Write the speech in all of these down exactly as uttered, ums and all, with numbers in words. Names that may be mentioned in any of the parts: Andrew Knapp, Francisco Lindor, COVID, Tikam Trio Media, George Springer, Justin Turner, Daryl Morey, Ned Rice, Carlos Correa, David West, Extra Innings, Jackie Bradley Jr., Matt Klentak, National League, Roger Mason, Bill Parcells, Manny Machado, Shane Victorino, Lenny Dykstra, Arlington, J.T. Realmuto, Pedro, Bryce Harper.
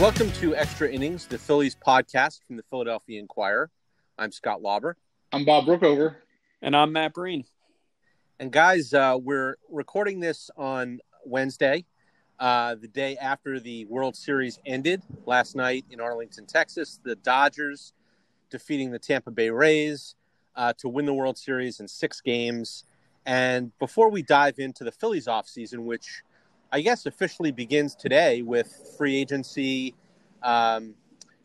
Welcome to Extra Innings, the Phillies podcast from the Philadelphia Inquirer. I'm Scott Lauber. I'm Bob Brookover. And I'm Matt Breen. And guys, uh, we're recording this on Wednesday, uh, the day after the World Series ended last night in Arlington, Texas. The Dodgers defeating the Tampa Bay Rays uh, to win the World Series in six games. And before we dive into the Phillies offseason, which I guess officially begins today with free agency, um,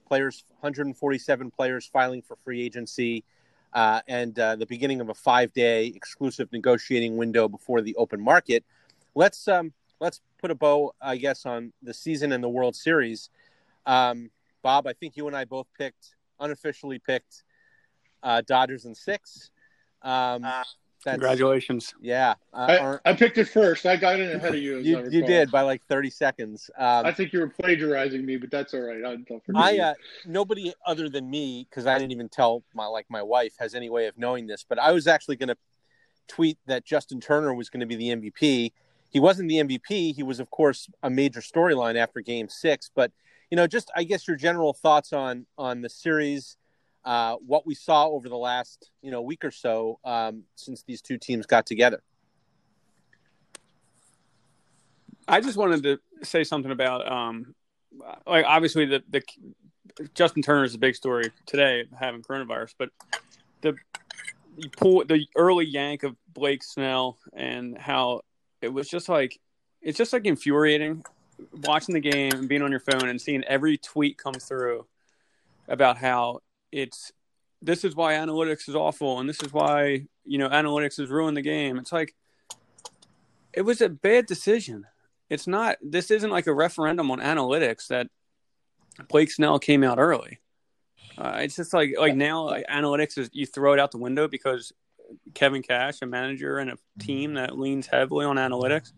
players, one hundred forty-seven players filing for free agency, uh, and uh, the beginning of a five-day exclusive negotiating window before the open market. Let's um, let's put a bow, I guess, on the season and the World Series. Um, Bob, I think you and I both picked, unofficially picked, uh, Dodgers in six. Um, uh- That's, Congratulations. Yeah. Uh, I, I picked it first. I got in ahead of you. As you, I you did by like thirty seconds. Um, I think you were plagiarizing me, but that's all right. I, don't I uh, Nobody other than me, because I didn't even tell my like my wife has any way of knowing this, but I was actually going to tweet that Justin Turner was going to be the M V P. He wasn't the M V P. He was, of course, a major storyline after game six. But, you know, just I guess your general thoughts on on the series. Uh, what we saw over the last, you know, week or so um, since these two teams got together. I just wanted to say something about, um, like, obviously the, the Justin Turner is a big story today, having coronavirus, but the you pull the early yank of Blake Snell and how it was just like it's just like infuriating watching the game and being on your phone and seeing every tweet come through about how. It's this is why analytics is awful, and this is why, you know, analytics has ruined the game. It's like it was a bad decision. It's not this isn't like a referendum on analytics that Blake Snell came out early. Uh, it's just like like now like, analytics is you throw it out the window because Kevin Cash, a manager and a team that leans heavily on analytics,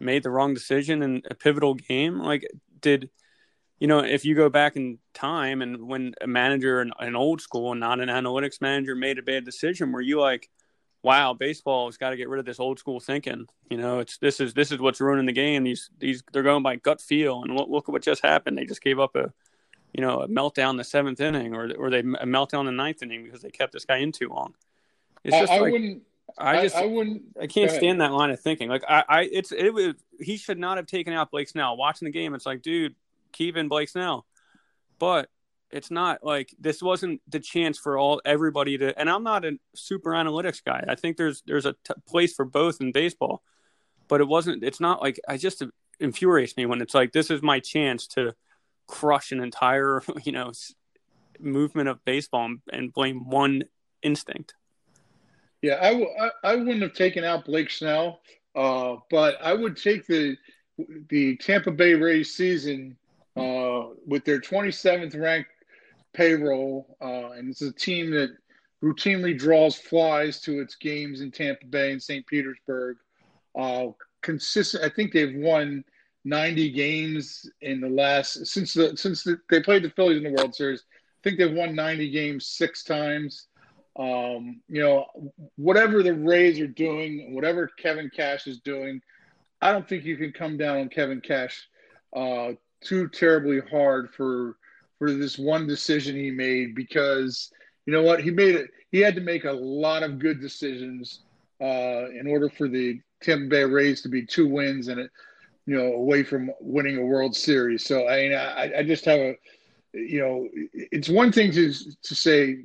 made the wrong decision in a pivotal game. Like did. You know, if you go back in time and when a manager, an, an old school and not an analytics manager, made a bad decision, were you like, wow, baseball has got to get rid of this old school thinking? You know, it's this is this is what's ruining the game. These these they're going by gut feel, and look, look at what just happened. They just gave up a, you know, a meltdown the seventh inning, or or they a meltdown the ninth inning because they kept this guy in too long. It's just I, like, I wouldn't. I just I, I wouldn't. I can't stand that line of thinking. Like I, I it's it was he should not have taken out Blake Snell. Watching the game, it's like, dude. Keeping Blake Snell, but it's not like this wasn't the chance for all everybody to. And I'm not a super analytics guy. I think there's there's a t- place for both in baseball, but it wasn't. It's not like I just it infuriates me when it's like this is my chance to crush an entire you know movement of baseball and, and blame one instinct. Yeah, I, w- I I wouldn't have taken out Blake Snell, uh, but I would take the the Tampa Bay Rays season. Uh, with their twenty-seventh ranked payroll, uh, and it's a team that routinely draws flies to its games in Tampa Bay and Saint Petersburg. Uh, consistent, I think they've won ninety games in the last since the since the, they played the Phillies in the World Series. I think they've won ninety games six times. Um, you know, whatever the Rays are doing, whatever Kevin Cash is doing, I don't think you can come down on Kevin Cash. Uh, too terribly hard for for this one decision he made, because you know what he made it he had to make a lot of good decisions uh in order for the Tampa Bay Rays to be two wins and you know away from winning a World Series. So I mean I, I just have a you know it's one thing to to say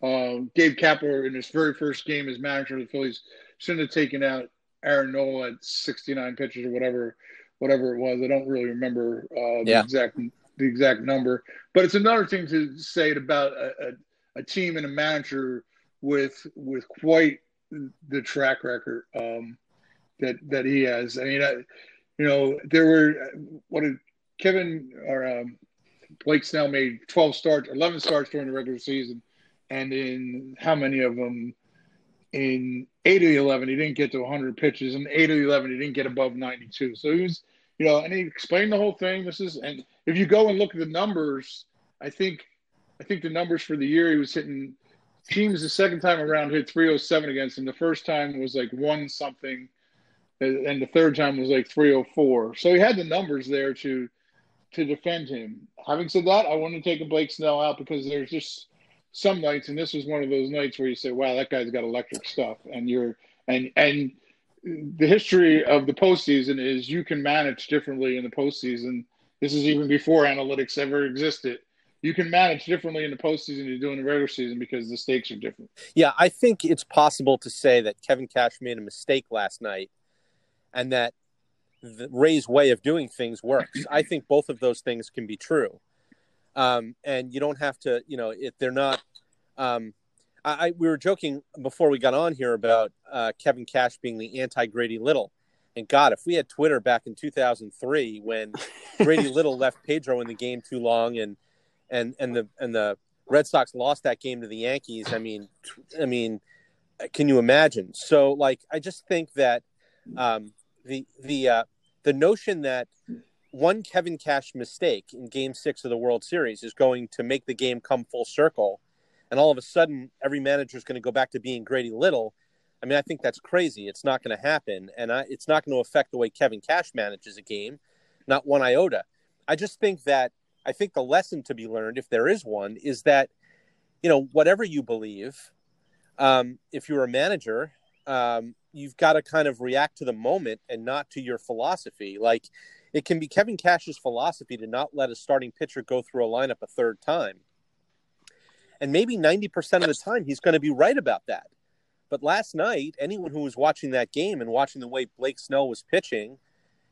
uh, Gabe Kapler in his very first game as manager of the Phillies shouldn't have taken out Aaron Nola at sixty-nine pitches or whatever. Whatever it was, I don't really remember uh, the yeah. exact the exact number. But it's another thing to say it about a, a, a team and a manager with with quite the track record um, that that he has. I mean, I, you know, there were what did Kevin or um, Blake Snell made twelve starts, eleven starts during the regular season, and in how many of them? In eight of the eleven, he didn't get to one hundred pitches. In eight of the eleven, he didn't get above ninety-two. So he was, you know, and he explained the whole thing. This is, and if you go and look at the numbers, I think, I think the numbers for the year he was hitting teams the second time around hit three oh seven against him. The first time was like one something, and the third time was like three oh four. So he had the numbers there to to defend him. Having said that, I wouldn't take a Blake Snell out because there's just some nights, and this was one of those nights where you say, wow, that guy's got electric stuff. And you're and and the history of the postseason is you can manage differently in the postseason. This is even before analytics ever existed. You can manage differently in the postseason than you do in the regular season because the stakes are different. Yeah, I think it's possible to say that Kevin Cash made a mistake last night and that the Rays' way of doing things works. I think both of those things can be true. Um, and you don't have to, you know, if they're not um, – I, I we were joking before we got on here about uh, Kevin Cash being the anti-Grady Little. And God, if we had Twitter back in two thousand three when Grady Little left Pedro in the game too long and and and the and the Red Sox lost that game to the Yankees, I mean, I mean, can you imagine? So, like, I just think that um, the the uh, the notion that one Kevin Cash mistake in Game Six of the World Series is going to make the game come full circle, and all of a sudden every manager is going to go back to being Grady Little. I mean, I think that's crazy. It's not going to happen, and I, it's not going to affect the way Kevin Cash manages a game, not one iota. I just think that I think the lesson to be learned, if there is one, is that, you know, whatever you believe, um, if you're a manager, um, you've got to kind of react to the moment and not to your philosophy. Like, it can be Kevin Cash's philosophy to not let a starting pitcher go through a lineup a third time. And maybe ninety percent of the time he's going to be right about that. But last night, anyone who was watching that game and watching the way Blake Snell was pitching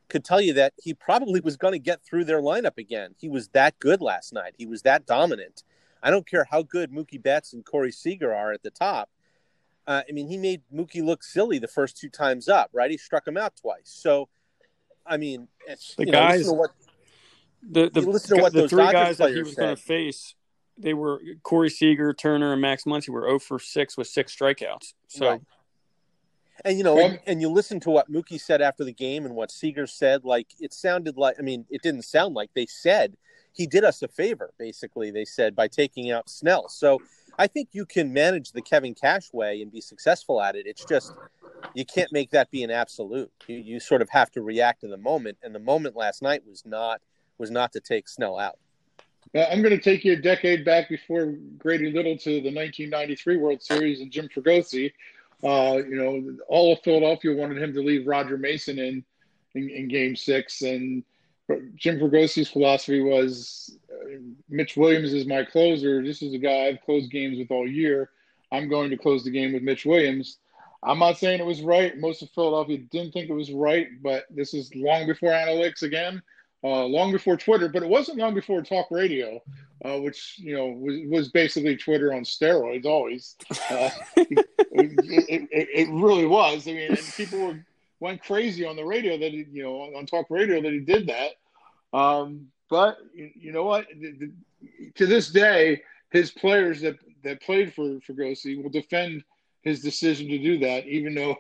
could tell you that he probably was going to get through their lineup again. He was that good last night. He was that dominant. I don't care how good Mookie Betts and Corey Seager are at the top. Uh, I mean, he made Mookie look silly the first two times up, right? He struck him out twice. So, I mean, it's, the you guys, know, listen to what the, the, listen to what the those three Dodgers guys that he was going to face. They were Corey Seager, Turner, and Max Muncy were zero for six with six strikeouts. So, right. And, you know, and, and you listen to what Mookie said after the game and what Seager said, like it sounded like, I mean, it didn't sound like they said he did us a favor, basically, they said, by taking out Snell. So I think you can manage the Kevin Cash way and be successful at it. It's just you can't make that be an absolute. You, you sort of have to react to the moment. And the moment last night was not was not to take Snell out. Now, I'm going to take you a decade back before Grady Little to the nineteen ninety-three World Series and Jim Fregosi. Uh, you know, all of Philadelphia wanted him to leave Roger Mason in, in, in Game Six, and Jim Fregosi's philosophy was, uh, Mitch Williams is my closer. This is a guy I've closed games with all year. I'm going to close the game with Mitch Williams. I'm not saying it was right. Most of Philadelphia didn't think it was right, but this is long before analytics again. Uh, long before Twitter, but it wasn't long before talk radio, uh, which, you know, was, was basically Twitter on steroids always. Uh, it, it, it, it really was. I mean, and people were, went crazy on the radio that, he, you know, on, on talk radio that he did that. Um, but you, you know what? The, the, to this day, his players that, that played for Fregosi will defend his decision to do that, even though,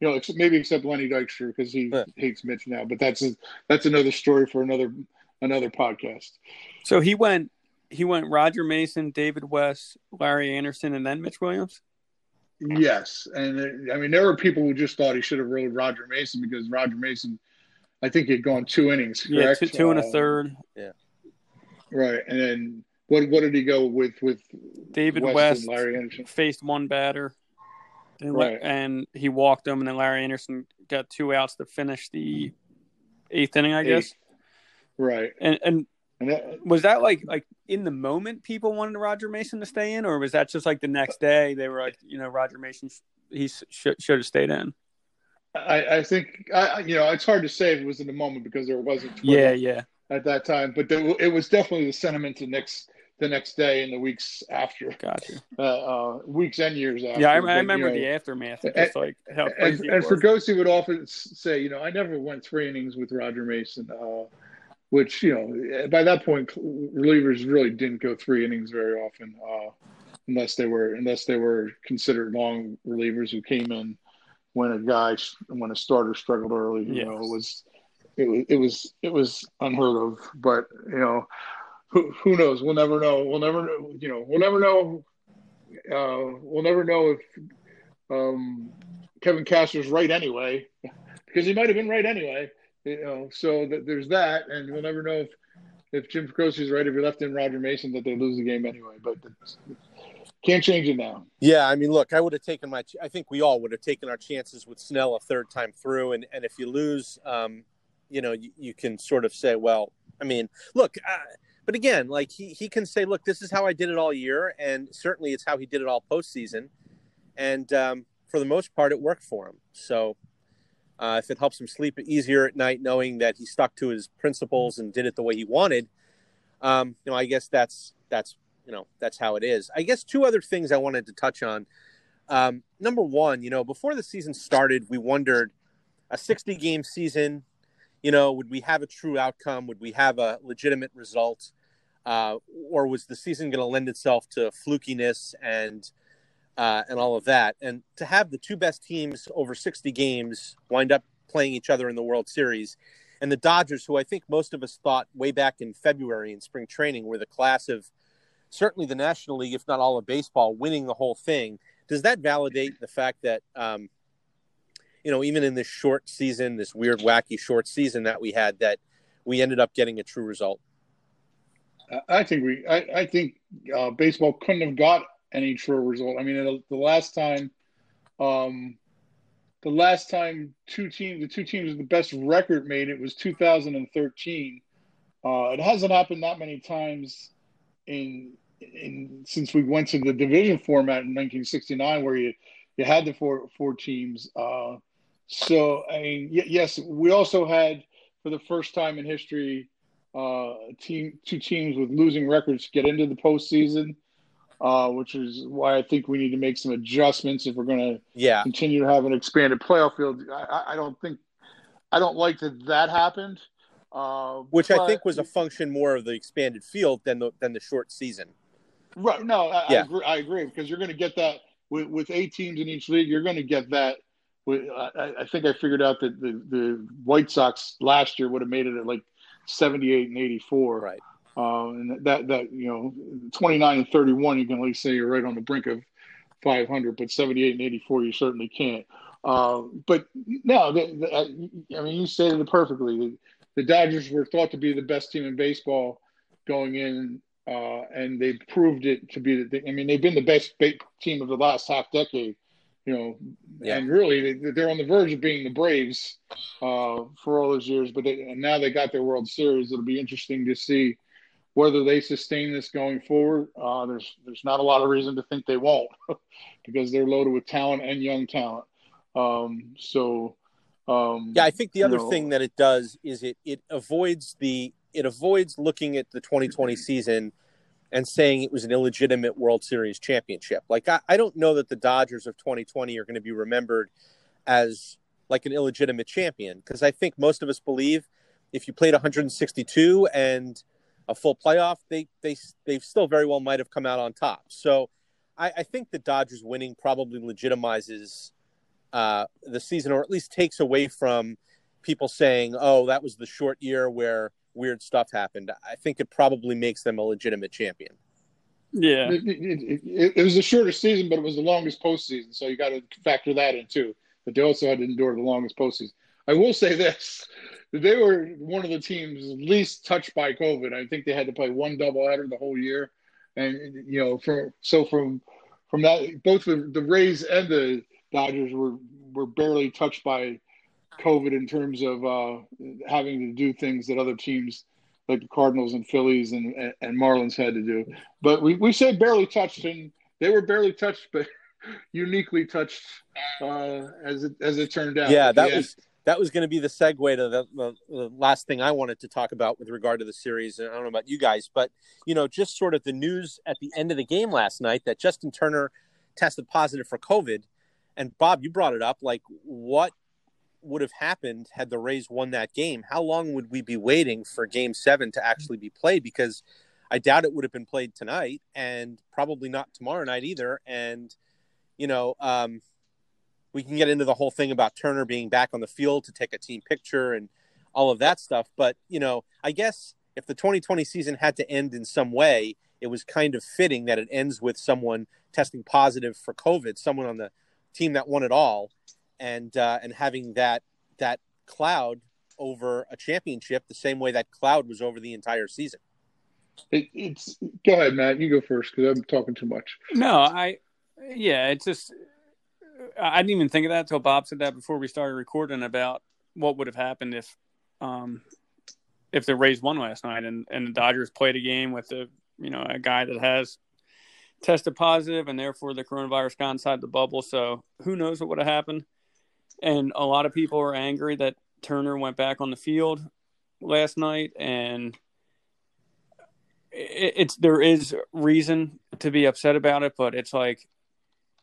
you know, maybe except Lenny Dykstra because he yeah. hates Mitch now, but that's a, that's another story for another another podcast. So he went he went Roger Mason, David West, Larry Anderson, and then Mitch Williams. Yes, and there, I mean there were people who just thought he should have rolled Roger Mason because Roger Mason, I think he had gone two innings, correct? Yeah, two, two and a third. Uh, yeah, right. And then what what did he go with with David West, West and Larry Anderson? Faced one batter. And, right. and he walked him, and then Larry Anderson got two outs to finish the eighth inning, I eighth. guess. Right. And and, and that, was that like like in the moment people wanted Roger Mason to stay in, or was that just like the next day they were like, you know, Roger Mason he sh- should have stayed in? I, I think I you know it's hard to say if it was in the moment because there wasn't Twitter yeah yeah at that time, but there, it was definitely the sentiment the next. The next day and the weeks after, gotcha. uh, uh, weeks and years after. Yeah, I, but, I remember you know, the aftermath. It's like how crazy. And, and Fregosi would often say, you know, I never went three innings with Roger Mason, uh, which you know, by that point, relievers really didn't go three innings very often, uh, unless they were unless they were considered long relievers who came in when a guy when a starter struggled early. You yes. know, it was it was it was it was unheard of, but you know. Who, who knows? We'll never know. We'll never, you know, we'll never know. Uh, we'll never know if um, Kevin Cash was right anyway, because he might have been right anyway. You know, so th- there's that, and we'll never know if if Jim Fregosi right, if you left in Roger Mason, that they lose the game anyway. But it's, can't change it now. Yeah, I mean, look, I would have taken my – I think we all would have taken our chances with Snell a third time through. And, and if you lose, um, you know, you, you can sort of say, well, I mean, look uh, – but again, like he, he can say, look, this is how I did it all year. And certainly it's how he did it all postseason. And um, for the most part, it worked for him. So uh, if it helps him sleep easier at night, knowing that he stuck to his principles and did it the way he wanted, um, you know, I guess that's, that's, you know, that's how it is. I guess two other things I wanted to touch on. Um, number one, you know, before the season started, we wondered a sixty game season, you know, would we have a true outcome? Would we have a legitimate result? Uh, or was the season going to lend itself to flukiness and uh, and all of that? And to have the two best teams over sixty games wind up playing each other in the World Series, and the Dodgers, who I think most of us thought way back in February in spring training were the class of certainly the National League, if not all of baseball, winning the whole thing. Does that validate the fact that um, – you know, even in this short season, this weird, wacky short season that we had, that we ended up getting a true result? I think we, I, I think uh, baseball couldn't have got any true result. I mean, the last time, um, the last time two teams, the two teams with the best record made it was two thousand thirteen. Uh, it hasn't happened that many times in, in since we went to the division format in nineteen sixty-nine, where you you had the four four teams. Uh, So, I mean, y- yes, we also had, for the first time in history, uh, team two teams with losing records get into the postseason, uh, which is why I think we need to make some adjustments if we're going to yeah. continue to have an expanded playoff field. I, I don't think – I don't like that that happened. Uh, which but, I think was a function more of the expanded field than the, than the short season. Right. No, I, yeah. I, agree, I agree because you're going to get that with, – with eight teams in each league, you're going to get that. I think I figured out that the, the White Sox last year would have made it at like seventy-eight and eighty-four. Right. Um, and that, that, you know, twenty-nine and thirty-one, you can at least say you're right on the brink of five hundred, but seventy-eight and eighty-four, you certainly can't. Uh, but no, the, the, I mean, you stated it perfectly. The, the Dodgers were thought to be the best team in baseball going in, uh, and they proved it to be the, I mean, they've been the best team of the last half decade. You know, yeah. and really they, they're on the verge of being the Braves uh, for all those years. But they, and now they got their World Series. It'll be interesting to see whether they sustain this going forward. Uh, there's there's not a lot of reason to think they won't because they're loaded with talent and young talent. Um, so, um, yeah, I think the other know, thing that it does is it it avoids the it avoids looking at the twenty twenty season and saying it was an illegitimate World Series championship. Like, I, I don't know that the Dodgers of twenty twenty are going to be remembered as, like, an illegitimate champion, because I think most of us believe if you played one hundred sixty-two and a full playoff, they they they still very well might have come out on top. So I, I think the Dodgers winning probably legitimizes uh, the season, or at least takes away from people saying, oh, that was the short year where weird stuff happened. I think it probably makes them a legitimate champion. Yeah. It, it, it, it was the shortest season, but it was the longest postseason. So you got to factor that in too. But they also had to endure the longest postseason. I will say this, they were one of the teams least touched by COVID. I think they had to play one doubleheader the whole year. And, you know, for, so from, from that, both the, the Rays and the Dodgers were, were barely touched by COVID in terms of uh, having to do things that other teams like the Cardinals and Phillies and, and Marlins had to do. But we, we say barely touched, and they were barely touched, but uniquely touched uh, as it, as it turned out. Yeah, that yeah. was that was going to be the segue to the, the, the last thing I wanted to talk about with regard to the series. And I don't know about you guys, but, you know, just sort of the news at the end of the game last night that Justin Turner tested positive for COVID. And Bob, you brought it up. Like, what would have happened had the Rays won that game? How long would we be waiting for game seven to actually be played? Because I doubt it would have been played tonight and probably not tomorrow night either. And, you know, um, we can get into the whole thing about Turner being back on the field to take a team picture and all of that stuff. But, you know, I guess if the twenty twenty season had to end in some way, it was kind of fitting that it ends with someone testing positive for COVID, someone on the team that won it all. And uh, and having that that cloud over a championship the same way that cloud was over the entire season. It, it's go ahead, Matt. You go first because I'm talking too much. No, I yeah, it's just I didn't even think of that until Bob said that before we started recording about what would have happened if um, if the Rays won last night and, and the Dodgers played a game with a you know a guy that has tested positive and therefore the coronavirus got inside the bubble. So who knows what would have happened? And a lot of people are angry that Turner went back on the field last night, and it, it's there is reason to be upset about it, but it's like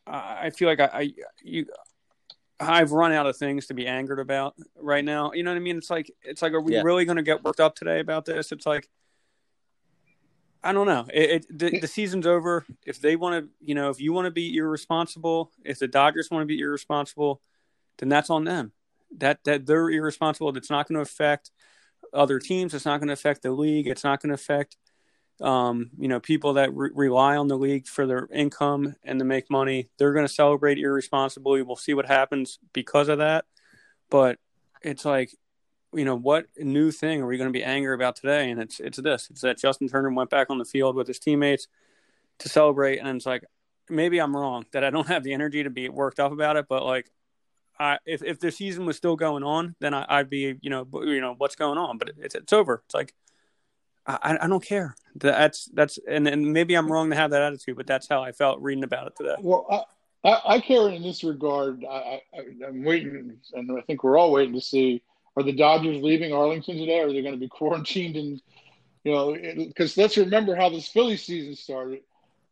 I feel like I, I you I've run out of things to be angered about right now. You know what I mean? It's like it's like are we yeah. really going to get worked up today about this? It's like I don't know. It, it the, the season's over. If they want to, you know, if you want to be irresponsible, if the Dodgers want to be irresponsible, then that's on them. That that they're irresponsible. It's not going to affect other teams. It's not going to affect the league. It's not going to affect, um, you know, people that re- rely on the league for their income and to make money. They're going to celebrate irresponsibly. We'll see what happens because of that. But it's like, you know, what new thing are we going to be angry about today? And it's it's this. It's that Justin Turner went back on the field with his teammates to celebrate. And it's like, maybe I'm wrong that I don't have the energy to be worked up about it, but like, I, if if the season was still going on, then I, I'd be, you know, you know what's going on. But it's it's over. It's like I, I don't care. That's that's and, and maybe I'm wrong to have that attitude, but that's how I felt reading about it today. Well, I, I, I care in this regard. I, I I'm waiting, and I think we're all waiting to see, are the Dodgers leaving Arlington today? Or are they going to be quarantined? And you know, because let's remember how this Philly season started.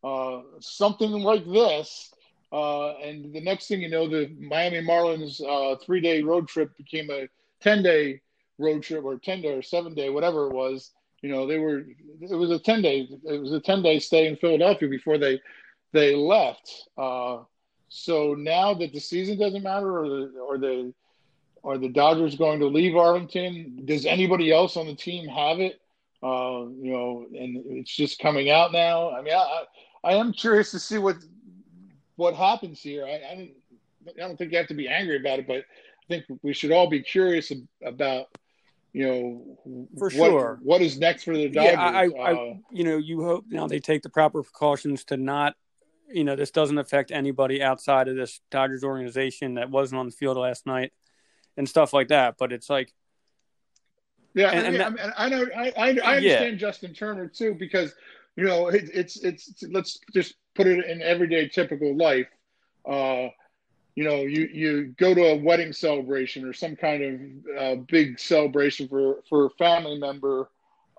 Uh, something like this. Uh, and the next thing you know, the Miami Marlins uh, three-day road trip became a ten-day road trip, or ten-day or seven-day, whatever it was. You know, they were it was a ten-day it was a ten-day stay in Philadelphia before they they left. Uh, so now that the season doesn't matter, or the or the are the Dodgers going to leave Arlington? Does anybody else on the team have it? Uh, you know, and it's just coming out now. I mean, I I am curious to see what. What happens here. I, I, don't, I don't think you have to be angry about it, but I think we should all be curious about, you know, for what, sure. what is next for the Dodgers. Yeah, I, uh, I, you know, you hope now they take the proper precautions to not, you know, this doesn't affect anybody outside of this Dodgers organization that wasn't on the field last night and stuff like that. But it's like, yeah, and, and yeah that, I know, I, I, I understand yeah. Justin Turner too, because, you know, it, it's, it's, let's just put it in everyday typical life. Uh, you know, you, you go to a wedding celebration or some kind of uh, big celebration for, for a family member.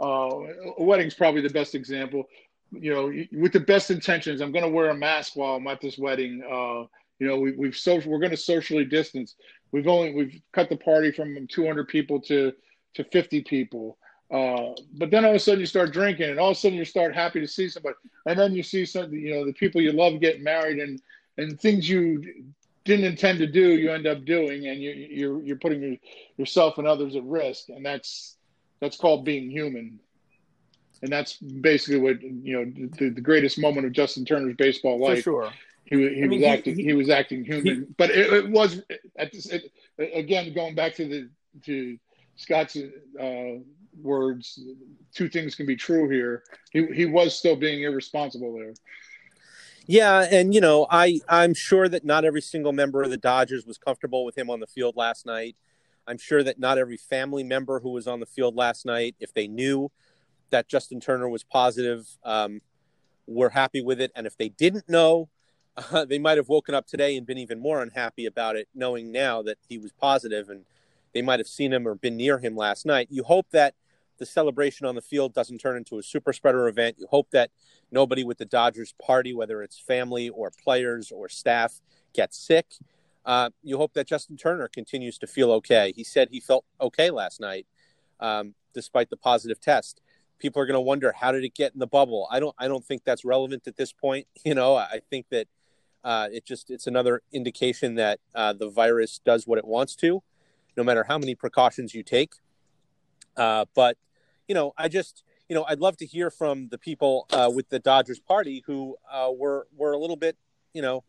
Uh, a wedding's probably the best example. You know, with the best intentions, I'm going to wear a mask while I'm at this wedding. Uh, you know, we, we've so we're going to socially distance. We've only we've cut the party from two hundred people to to fifty people. Uh, but then all of a sudden you start drinking, and all of a sudden you start happy to see somebody, and then you see something, you know, the people you love getting married, and, and things you didn't intend to do, you end up doing, and you, you're, you're putting your, yourself and others at risk. And that's, that's called being human. And that's basically what, you know, the, the greatest moment of Justin Turner's baseball life. For sure. He, he I mean, was he, acting, he, he was acting human, he, but it, it was at this, it, again, going back to the, to Scott's, uh, words, two things can be true here. He he was still being irresponsible there. Yeah, and you know, I I'm sure that not every single member of the Dodgers was comfortable with him on the field last night. I'm sure that not every family member who was on the field last night, if they knew that Justin Turner was positive, um, were happy with it. And if they didn't know, uh, they might have woken up today and been even more unhappy about it, knowing now that he was positive, and they might have seen him or been near him last night. You hope that the celebration on the field doesn't turn into a super spreader event. You hope that nobody with the Dodgers party, whether it's family or players or staff, gets sick. Uh, you hope that Justin Turner continues to feel okay. He said he felt okay last night, um, despite the positive test. People are going to wonder, how did it get in the bubble? I don't, I don't think that's relevant at this point. You know, I think that uh, it just, it's another indication that uh, the virus does what it wants to, no matter how many precautions you take. Uh, but, you know, I just, you know, I'd love to hear from the people uh, with the Dodgers party who uh, were, were a little bit, you know,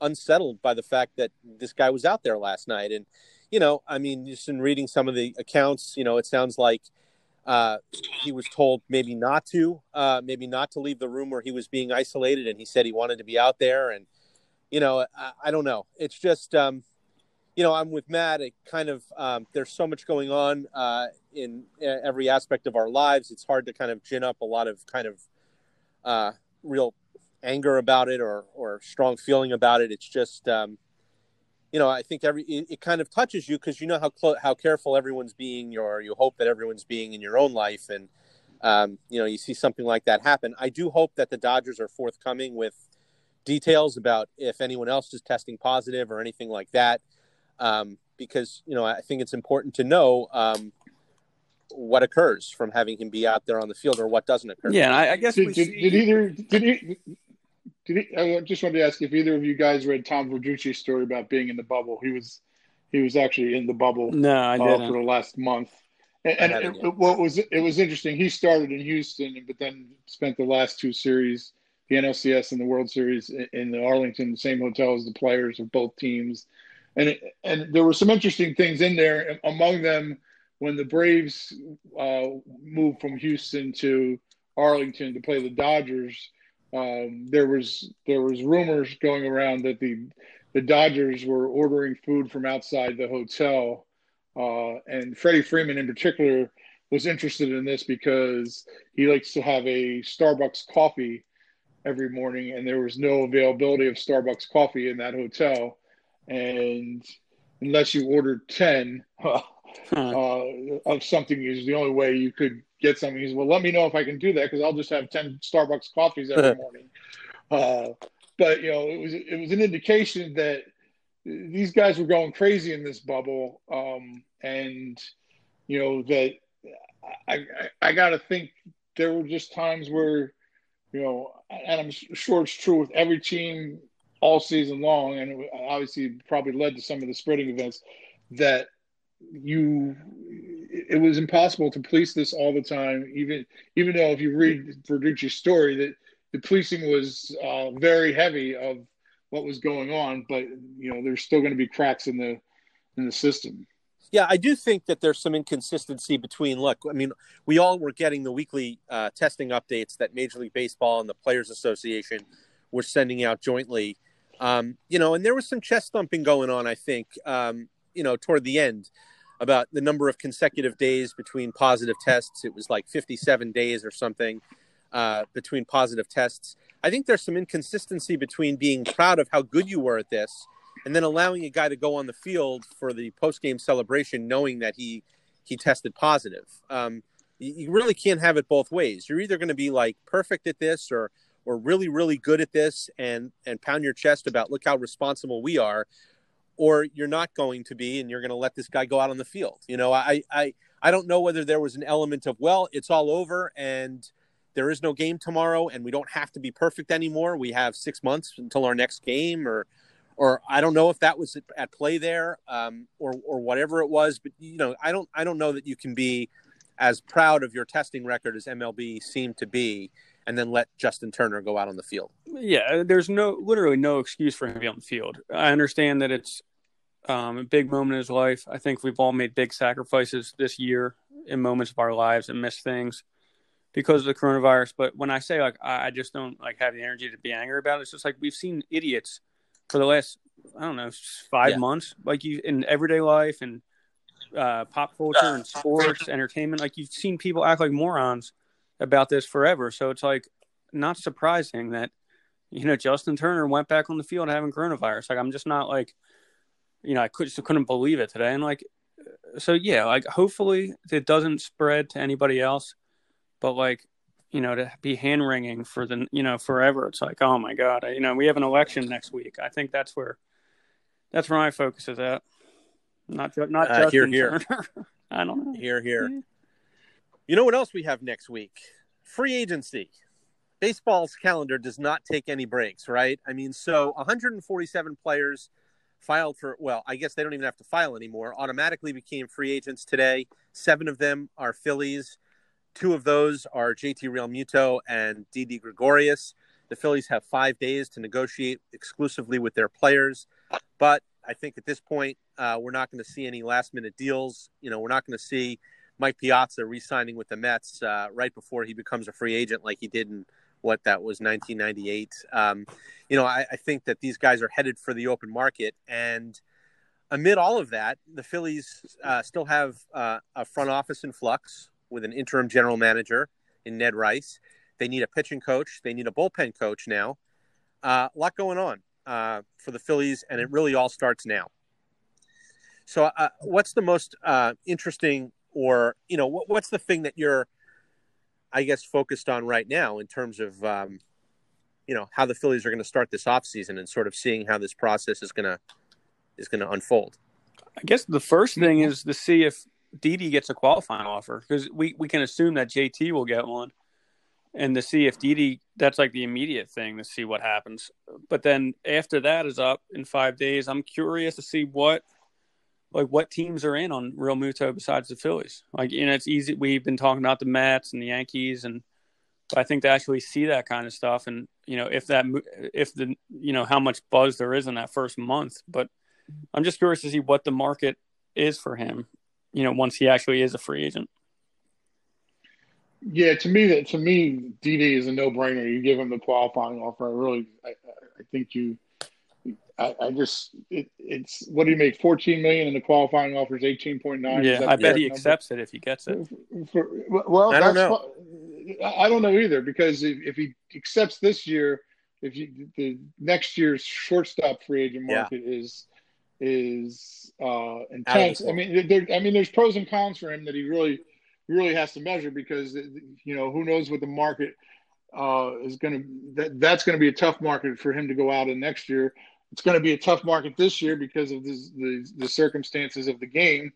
unsettled by the fact that this guy was out there last night. And, you know, I mean, just in reading some of the accounts, you know, it sounds like uh, he was told maybe not to, uh, maybe not to leave the room where he was being isolated. And he said he wanted to be out there. And, you know, I, I don't know. It's just, um, you know, I'm with Matt. It kind of, um, there's so much going on uh, in every aspect of our lives. It's hard to kind of gin up a lot of kind of uh, real anger about it or, or strong feeling about it. It's just, um, you know, I think every it, it kind of touches you because you know how clo- how careful everyone's being, or you hope that everyone's being in your own life. And, um, you know, you see something like that happen. I do hope that the Dodgers are forthcoming with details about if anyone else is testing positive or anything like that, um, because, you know, I think it's important to know um, what occurs from having him be out there on the field or what doesn't occur. Yeah, I, I guess did, we did, see... did either did he... I just wanted to ask if either of you guys read Tom Verducci's story about being in the bubble. He was, he was actually in the bubble no, I didn't. Uh, for the last month. And, and it, what was it was interesting. He started in Houston, but then spent the last two series, the N L C S and the World Series, in, in the Arlington, the same hotel as the players of both teams. And it, and there were some interesting things in there. Among them, when the Braves uh, moved from Houston to Arlington to play the Dodgers. Um, there was there was rumors going around that the the Dodgers were ordering food from outside the hotel, uh, and Freddie Freeman in particular was interested in this because he likes to have a Starbucks coffee every morning, and there was no availability of Starbucks coffee in that hotel, and unless you ordered ten huh. uh, of something, is the only way you could get something. He's, well, let me know if I can do that, because I'll just have ten Starbucks coffees every morning. Uh, but, you know, it was it was an indication that these guys were going crazy in this bubble. Um, and, you know, that I, I, I got to think there were just times where, you know, and I'm sure it's true with every team all season long, and it obviously probably led to some of the spreading events, that you it was impossible to police this all the time, even even though if you read Verducci's story, that the policing was uh, very heavy of what was going on. But, you know, there's still going to be cracks in the in the system. Yeah, I do think that there's some inconsistency between, look, I mean, we all were getting the weekly uh, testing updates that Major League Baseball and the Players Association were sending out jointly, um, you know, and there was some chest thumping going on, I think, um, you know, toward the end, about the number of consecutive days between positive tests. It was like fifty-seven days or something uh, between positive tests. I think there's some inconsistency between being proud of how good you were at this and then allowing a guy to go on the field for the post-game celebration knowing that he he tested positive. Um, you really can't have it both ways. You're either going to be like perfect at this or or really, really good at this and and pound your chest about look how responsible we are, or you're not going to be, and you're going to let this guy go out on the field. You know, I, I, I don't know whether there was an element of, well, it's all over and there is no game tomorrow and we don't have to be perfect anymore. We have six months until our next game, or, or I don't know if that was at play there, um, or, or whatever it was, but, you know, I don't, I don't know that you can be as proud of your testing record as M L B seemed to be, and then let Justin Turner go out on the field. Yeah. There's no, literally no excuse for him to be on the field. I understand that it's, Um, a big moment in his life. I think we've all made big sacrifices this year in moments of our lives and missed things because of the coronavirus. But when I say, like, I just don't, like, have the energy to be angry about it, it's just like we've seen idiots for the last, I don't know, five yeah. months, like you in everyday life and uh, pop culture and sports, entertainment. Like, you've seen people act like morons about this forever. So it's, like, not surprising that, you know, Justin Turner went back on the field having coronavirus. Like, I'm just not, like, you know, I could, just couldn't believe it today. And, like, so, yeah, like, hopefully it doesn't spread to anybody else. But, like, you know, to be hand-wringing for the, you know, forever, it's like, oh, my God. I, you know, we have an election next week. I think that's where that's where my focus is at. Not, not uh, Justin here, here. Turner. I don't know. Here, here. Yeah. You know what else we have next week? Free agency. Baseball's calendar does not take any breaks, right? I mean, so one hundred forty-seven players – filed for, well, I guess they don't even have to file anymore, automatically became free agents today. Seven of them are Phillies. Two of those are J T Realmuto and Didi Gregorius. The Phillies have five days to negotiate exclusively with their players. But I think at this point, uh, we're not going to see any last-minute deals. You know, we're not going to see Mike Piazza re-signing with the Mets uh, right before he becomes a free agent like he did in, what, that was nineteen ninety-eight. Um, you know, I, I think that these guys are headed for the open market. And amid all of that, the Phillies uh, still have uh, a front office in flux with an interim general manager in Ned Rice. They need a pitching coach. They need a bullpen coach now. Uh, a lot going on uh, for the Phillies, and it really all starts now. So uh, what's the most uh, interesting or, you know, what, what's the thing that you're, I guess, focused on right now in terms of, um, you know, how the Phillies are going to start this offseason and sort of seeing how this process is going to is going to unfold? I guess the first thing is to see if Didi gets a qualifying offer, because we, we can assume that J T will get one. And to see if Didi, that's like the immediate thing, to see what happens. But then after that is up in five days, I'm curious to see what, like what teams are in on Realmuto besides the Phillies. Like, you know, it's easy. We've been talking about the Mets and the Yankees, and but I think to actually see that kind of stuff, and you know, if that, if the, you know, how much buzz there is in that first month. But I'm just curious to see what the market is for him, you know, once he actually is a free agent. Yeah, to me, that to me, Didi is a no-brainer. You give him the qualifying offer. I really, I, I think you, I, I just, it, it's what do you make? fourteen million dollars, and the qualifying offer is eighteen point nine. Yeah, I bet he number? accepts it if he gets it. For, for, well, I don't know. I don't know either, because if, if he accepts this year, if you, the next year's shortstop free agent market yeah. is is uh, intense. I mean, there, I mean, there's pros and cons for him that he really. really has to measure, because, you know, who knows what the market uh, is going to, that, that's going to be a tough market for him to go out in next year. It's going to be a tough market this year because of this, the the circumstances of the game.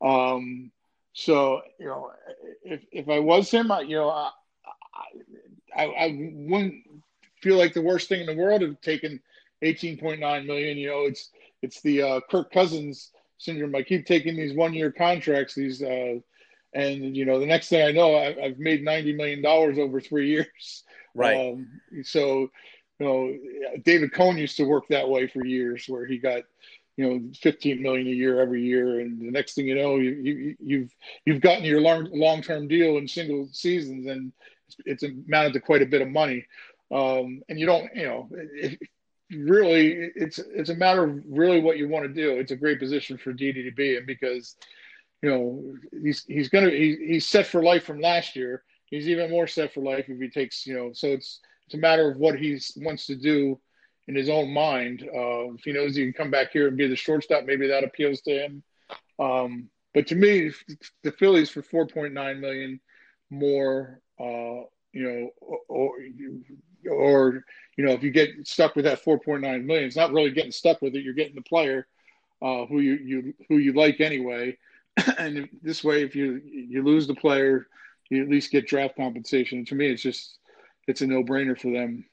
Um, so, you know, if if I was him, I, you know, I, I, I wouldn't feel like the worst thing in the world of taking eighteen point nine million. You know, it's, it's the uh, Kirk Cousins syndrome. I keep taking these one-year contracts, these, uh, and, you know, the next thing I know, I, I've made ninety million dollars over three years. Right. Um, so, you know, David Cohn used to work that way for years, where he got, you know, fifteen million dollars a year every year. And the next thing you know, you, you, you've you've gotten your long, long-term deal in single seasons, and it's, it's amounted to quite a bit of money. Um, and you don't, you know, it, really, it's, it's a matter of really what you want to do. It's a great position for Didi to be in, because – you know, he's he's gonna he, he's set for life from last year. He's even more set for life if he takes, you know. So it's it's a matter of what he wants to do in his own mind. Uh, if he knows he can come back here and be the shortstop, maybe that appeals to him. Um, but to me, the Phillies for four point nine million dollars more, uh, you know, or, or you know, if you get stuck with that four point nine million dollars, it's not really getting stuck with it. You're getting the player uh, who you, you who you like anyway. And this way, if you you lose the player, you at least get draft compensation. To me, it's just it's a no-brainer for them.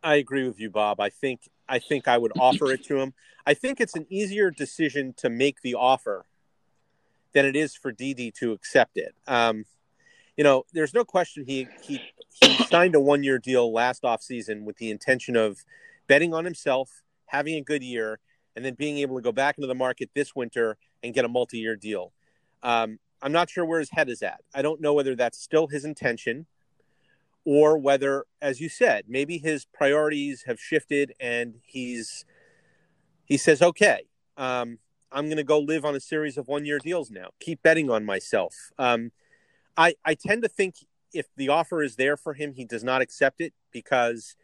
I agree with you, Bob. I think I think I would offer it to him. I think it's an easier decision to make the offer than it is for Didi to accept it. Um, you know, there's no question he he he signed a one-year deal last offseason with the intention of betting on himself, having a good year, and then being able to go back into the market this winter and get a multi-year deal. Um, I'm not sure where his head is at. I don't know whether that's still his intention, or whether, as you said, maybe his priorities have shifted and he's he says, okay, um, I'm going to go live on a series of one-year deals now, keep betting on myself. Um, I, I tend to think if the offer is there for him, he does not accept it, because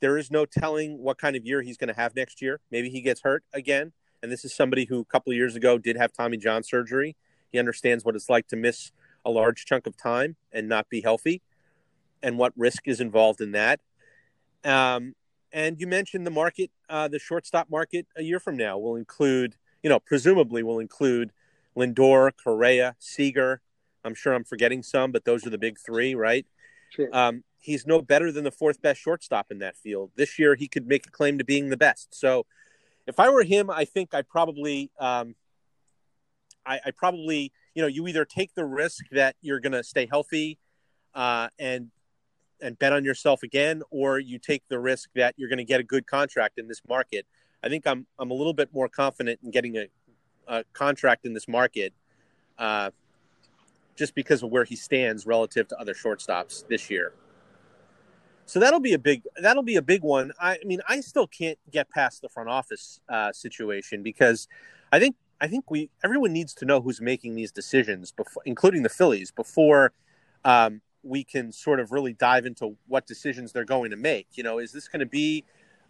there is no telling what kind of year he's going to have next year. Maybe he gets hurt again. And this is somebody who a couple of years ago did have Tommy John surgery. He understands what it's like to miss a large chunk of time and not be healthy, and what risk is involved in that. Um, and you mentioned the market, uh, the shortstop market a year from now will include, you know, presumably will include Lindor, Correa, Seager. I'm sure I'm forgetting some, but those are the big three, right? Sure. Um, he's no better than the fourth best shortstop in that field. This year he could make a claim to being the best. So, if I were him, I think I probably, um, I, I probably, you know, you either take the risk that you're going to stay healthy uh, and and bet on yourself again, or you take the risk that you're going to get a good contract in this market. I think I'm I'm a little bit more confident in getting a, a contract in this market, uh, just because of where he stands relative to other shortstops this year. So that'll be a big that'll be a big one. I, I mean, I still can't get past the front office uh, situation, because I think I think we everyone needs to know who's making these decisions, before, including the Phillies, before um, we can sort of really dive into what decisions they're going to make. You know, is this going to be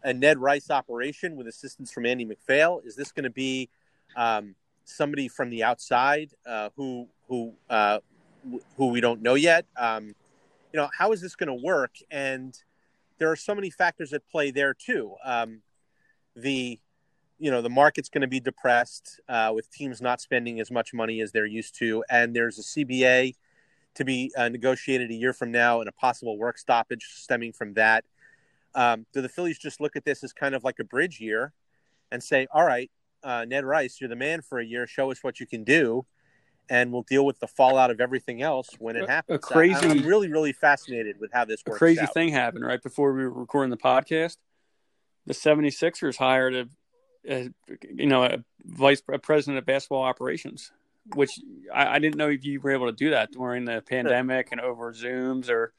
a Ned Rice operation with assistance from Andy McPhail? Is this going to be um, somebody from the outside uh, who who uh, who we don't know yet? Um, you know, how is this going to work? And there are so many factors at play there too. Um, the you know the market's going to be depressed uh, with teams not spending as much money as they're used to, and there's a C B A to be uh, negotiated a year from now, and a possible work stoppage stemming from that. Um, do the Phillies just look at this as kind of like a bridge year and say, all right, uh, Ned Rice, you're the man for a year. Show us what you can do, and we'll deal with the fallout of everything else when it happens. A crazy, I, I'm really, really fascinated with how this works out. A crazy thing happened right before we were recording the podcast. The seventy-sixers hired a, a you know, a vice a president of basketball operations, which I, I didn't know if you were able to do that during the pandemic and over Zooms or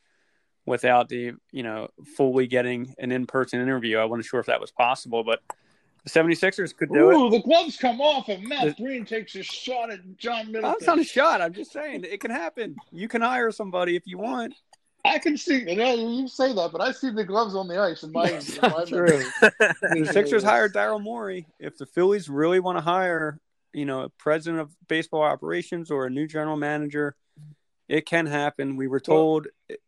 without the, you know, fully getting an in-person interview. I wasn't sure if that was possible, but the seventy-sixers could do Ooh, it. Ooh, the gloves come off and Matt Breen takes a shot at John Middleton. Oh, it's not a shot. I'm just saying it can happen. You can hire somebody if you want. I can see, you know, you say that, but I see the gloves on the ice in my, in my room. The Sixers hired Daryl Morey. If the Phillies really want to hire, you know, a president of baseball operations or a new general manager, it can happen. We were told,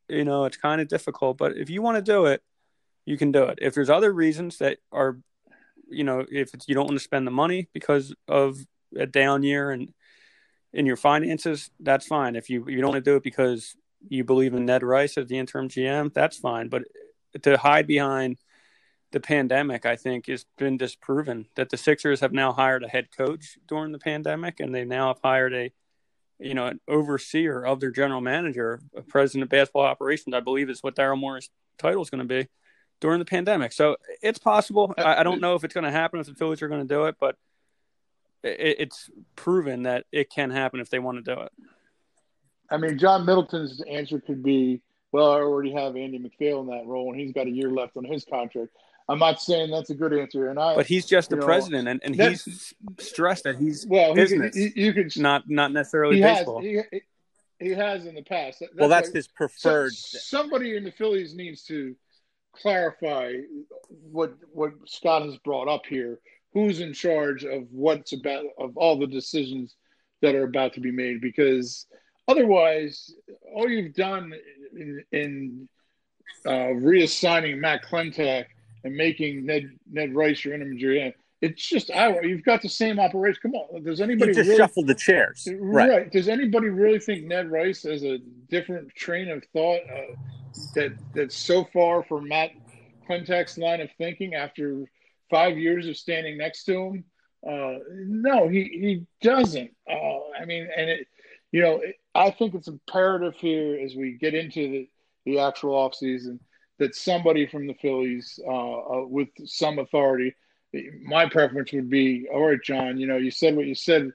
you know, it's kind of difficult, but if you want to do it, you can do it. If there's other reasons that are, you know, if it's, you don't want to spend the money because of a down year and in your finances, that's fine. If you, you don't want to do it because you believe in Ned Rice as the interim G M, that's fine. But to hide behind the pandemic, I think, has been disproven. That the Sixers have now hired a head coach during the pandemic, and they now have hired a, you know, an overseer of their general manager, a president of basketball operations, I believe is what Daryl Morey's title is going to be during the pandemic. So it's possible. I, I don't know if it's going to happen, if the Phillies are going to do it, but it, it's proven that it can happen if they want to do it. I mean, John Middleton's answer could be, well, I already have Andy McPhail in that role, and he's got a year left on his contract. I'm not saying that's a good answer, and I. But he's just the know, president, and, and he's stressed that he's well, business, he can, he, you can, not not necessarily he baseball. Has, he, he has in the past. That, that's well, that's like, his preferred. So, somebody in the Phillies needs to clarify what what Scott has brought up here. Who's in charge of what's about of all the decisions that are about to be made? Because otherwise, all you've done in, in uh, reassigning Matt Klentak and making Ned Ned Rice your interim G M, it's just I you've got the same operation. Come on, does anybody you just really, shuffled the chairs? Right. right? Does anybody really think Ned Rice has a different train of thought uh, that that's so far from Matt Klentak's line of thinking after five years of standing next to him? Uh, no, he he doesn't. Uh, I mean, and it, you know, it, I think it's imperative here as we get into the, the actual offseason that somebody from the Phillies uh, uh, with some authority, my preference would be, all right, John, you know, you said what you said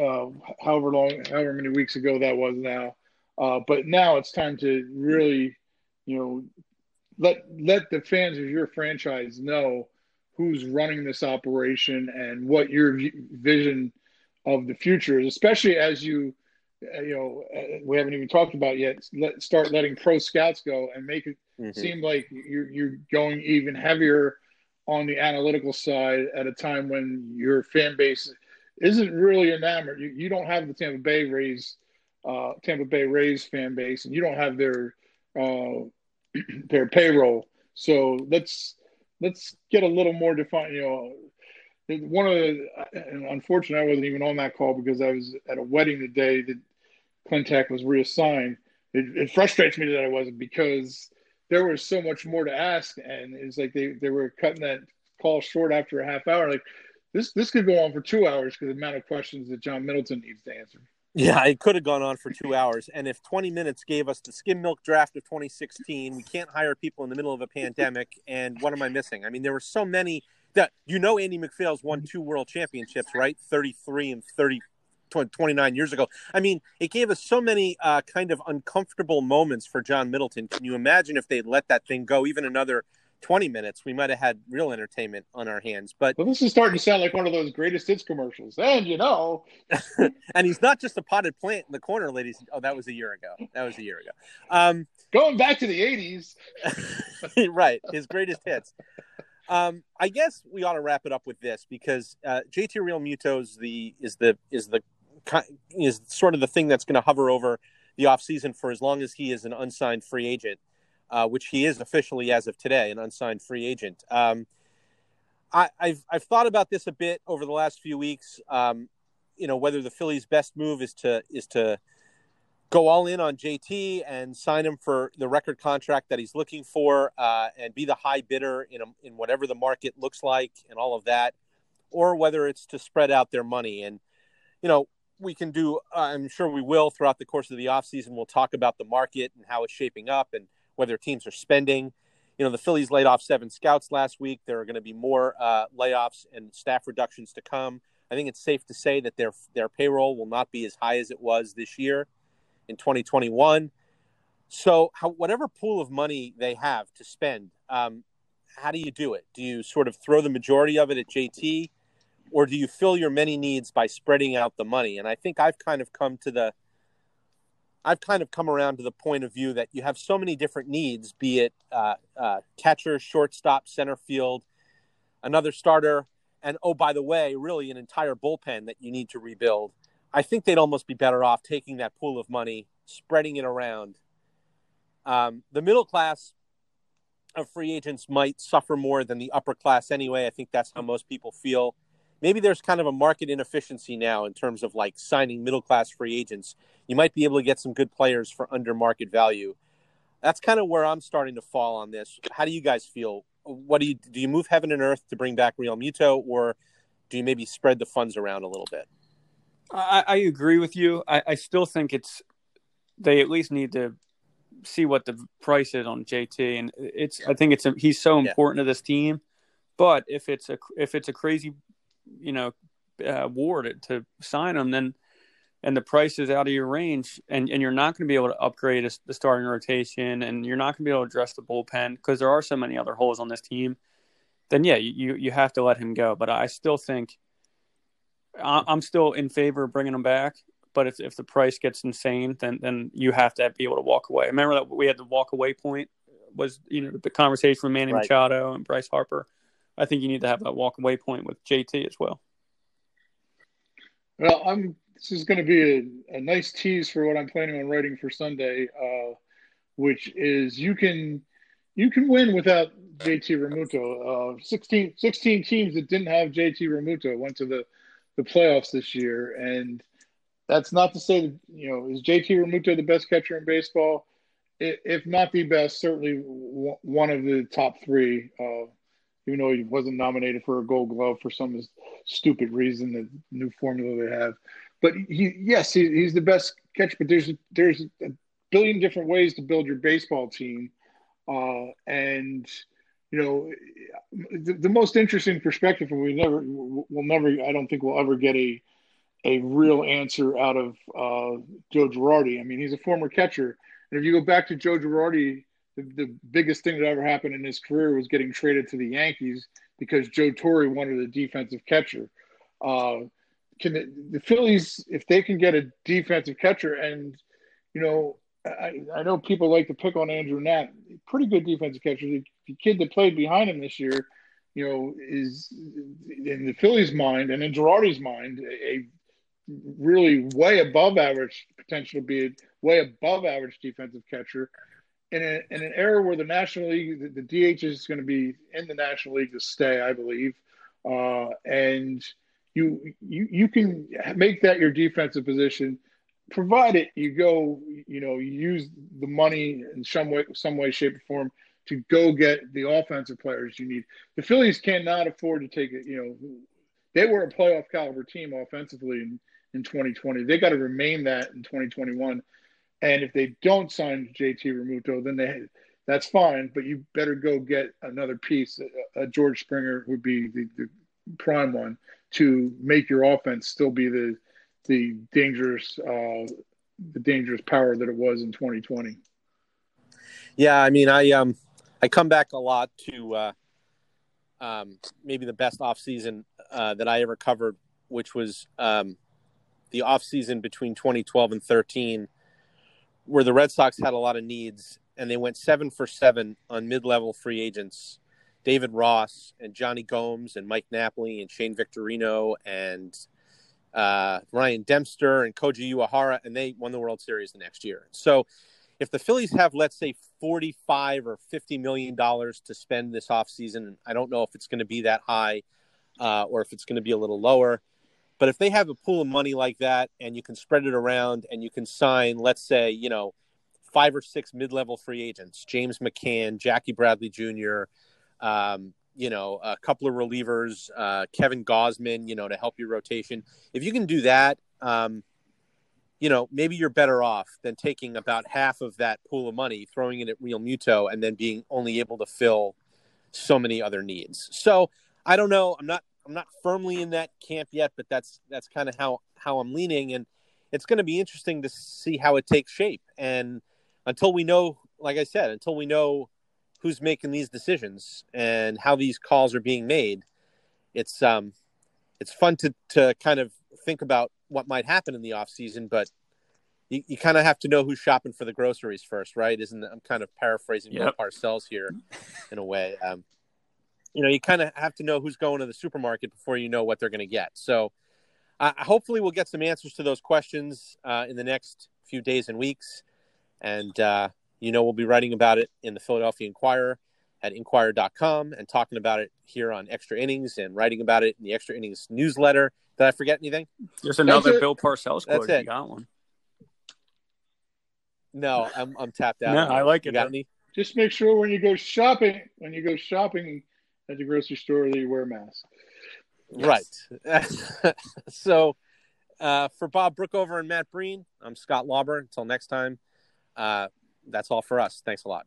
uh, however long, however many weeks ago that was now. Uh, but now it's time to really, you know, let let the fans of your franchise know who's running this operation and what your vision of the future is, especially as you, you know, we haven't even talked about yet, let, start letting pro scouts go and make it mm-hmm. seem like you're, you're going even heavier on the analytical side at a time when your fan base isn't really enamored. You, you don't have the Tampa Bay Rays, uh, Tampa Bay Rays fan base, and you don't have their uh, their payroll. So let's let's get a little more defined. You know, one of the, and unfortunately, I wasn't even on that call because I was at a wedding the day that Klentak was reassigned. It, it frustrates me that I wasn't, because there was so much more to ask, and it's like they, they were cutting that call short after a half hour. Like this this could go on for two hours because of the amount of questions that John Middleton needs to answer. Yeah, it could have gone on for two hours. And if twenty minutes gave us the skim milk draft of twenty sixteen, we can't hire people in the middle of a pandemic. And what am I missing? I mean, there were so many that, you know, Andy McPhail's won two world championships, right? thirty-three and thirty, twenty-nine years ago. I mean, it gave us so many uh, kind of uncomfortable moments for John Middleton. Can you imagine if they'd let that thing go even another twenty minutes? We might have had real entertainment on our hands. But well, this is starting to sound like one of those greatest hits commercials. And, you know. And he's not just a potted plant in the corner, ladies. Oh, that was a year ago. That was a year ago. Um, Going back to the eighties. Right. His greatest hits. Um, I guess we ought to wrap it up with this because uh, J T. Realmuto is the is the is the is sort of the thing that's going to hover over the offseason for as long as he is an unsigned free agent, uh, which he is officially as of today, an unsigned free agent. Um, I, I've I've thought about this a bit over the last few weeks. Um, you know, whether the Phillies' best move is to is to go all in on J T and sign him for the record contract that he's looking for, uh, and be the high bidder in a, in whatever the market looks like and all of that, or whether it's to spread out their money. And, you know, we can do, uh, I'm sure we will throughout the course of the offseason, we'll talk about the market and how it's shaping up and whether teams are spending. You know, the Phillies laid off seven scouts last week. There are going to be more uh, layoffs and staff reductions to come. I think it's safe to say that their their payroll will not be as high as it was this year in twenty twenty-one. So how, whatever pool of money they have to spend, um, how do you do it? Do you sort of throw the majority of it at J T, or do you fill your many needs by spreading out the money? And I think I've kind of come to the, I've kind of come around to the point of view that you have so many different needs, be it uh, uh, catcher, shortstop, center field, another starter, and oh, by the way, really an entire bullpen that you need to rebuild. I think they'd almost be better off taking that pool of money, spreading it around. Um, the middle class of free agents might suffer more than the upper class anyway. I think that's how most people feel. Maybe there's kind of a market inefficiency now in terms of like signing middle class free agents. You might be able to get some good players for under market value. That's kind of where I'm starting to fall on this. How do you guys feel? What do you do? You move heaven and earth to bring back Realmuto, or do you maybe spread the funds around a little bit? I, I agree with you. I, I still think it's they at least need to see what the price is on J T, and it's I think it's he's so important yeah. to this team. But if it's a if it's a crazy, you know, uh, war to, to sign him, then and the price is out of your range, and, and you're not going to be able to upgrade a, the starting rotation, and you're not going to be able to address the bullpen because there are so many other holes on this team. Then yeah, you you have to let him go. But I still think. I'm still in favor of bringing them back, but if if the price gets insane, then then you have to be able to walk away. Remember that we had the walk away point was, you know, the conversation with Manny right. Machado and Bryce Harper. I think you need to have that walk away point with J T as well. Well, I'm. This is going to be a, a nice tease for what I'm planning on writing for Sunday, uh, which is you can you can win without J T. Realmuto. Uh, sixteen, sixteen teams that didn't have J T. Realmuto went to the the playoffs this year, and that's not to say that, you know, is J T. Realmuto the best catcher in baseball? If not the best, certainly one of the top three, uh, even though he wasn't nominated for a Gold Glove for some stupid reason, the new formula they have. But he, yes, he, he's the best catcher, but there's, there's a billion different ways to build your baseball team. Uh, and You know, the, the most interesting perspective, and we never, we'll never, I don't think we'll ever get a a real answer out of uh, Joe Girardi. I mean, he's a former catcher, and if you go back to Joe Girardi, the, the biggest thing that ever happened in his career was getting traded to the Yankees because Joe Torre wanted a defensive catcher. Uh, can the, the Phillies, if they can get a defensive catcher, and you know. I, I know people like to pick on Andrew Knapp, pretty good defensive catcher. The, the kid that played behind him this year, you know, is in the Phillies' mind and in Girardi's mind, a, a really way above average potential to be a way above average defensive catcher. In, a, in an era where the National League, the, the D H is going to be in the National League to stay, I believe. Uh, and you, you, you can make that your defensive position. Provided you go, you know, use the money in some way, some way, shape, or form to go get the offensive players you need. The Phillies cannot afford to take it. You know, they were a playoff caliber team offensively in, in twenty twenty. They got to remain that in twenty twenty-one. And if they don't sign J T. Realmuto, then they that's fine, but you better go get another piece. A, a George Springer would be the, the prime one to make your offense still be the the dangerous uh, the dangerous power that it was in twenty twenty. Yeah, I mean, I um I come back a lot to uh, um, maybe the best offseason uh, that I ever covered, which was um, the offseason between twenty twelve and thirteen, where the Red Sox had a lot of needs, and they went seven for seven on mid-level free agents. David Ross and Johnny Gomes and Mike Napoli and Shane Victorino and uh, Ryan Dempster and Koji Uehara, and they won the World Series the next year. So if the Phillies have, let's say, forty-five or fifty million dollars to spend this offseason, I don't know if it's going to be that high uh, or if it's going to be a little lower. But if they have a pool of money like that and you can spread it around and you can sign, let's say, you know, five or six mid-level free agents, James McCann, Jackie Bradley Junior, um, you know, a couple of relievers, uh, Kevin Gausman, you know, to help your rotation. If you can do that, um, you know, maybe you're better off than taking about half of that pool of money, throwing it at Realmuto, and then being only able to fill so many other needs. So I don't know. I'm not I'm not firmly in that camp yet, but that's that's kind of how, how I'm leaning. And it's going to be interesting to see how it takes shape. And until we know, like I said, until we know who's making these decisions and how these calls are being made, it's um, it's fun to, to kind of think about what might happen in the offseason, but you, you kind of have to know who's shopping for the groceries first, right? Isn't I'm kind of paraphrasing yep. Parcells here in a way. Um You know, you kind of have to know who's going to the supermarket before you know what they're going to get. So uh, hopefully we'll get some answers to those questions uh, in the next few days and weeks. And, uh, you know, we'll be writing about it in the Philadelphia Inquirer at inquirer dot com and talking about it here on Extra Innings and writing about it in the Extra Innings newsletter. Did I forget anything? There's another Bill Parcells quote. You got one. No, I'm, I'm tapped out. No, I like it. You got any? Just make sure when you go shopping, when you go shopping, at the grocery store, they wear masks. Yes. Right. So uh, for Bob Brookover and Matt Breen, I'm Scott Lauber. Until next time, uh, that's all for us. Thanks a lot.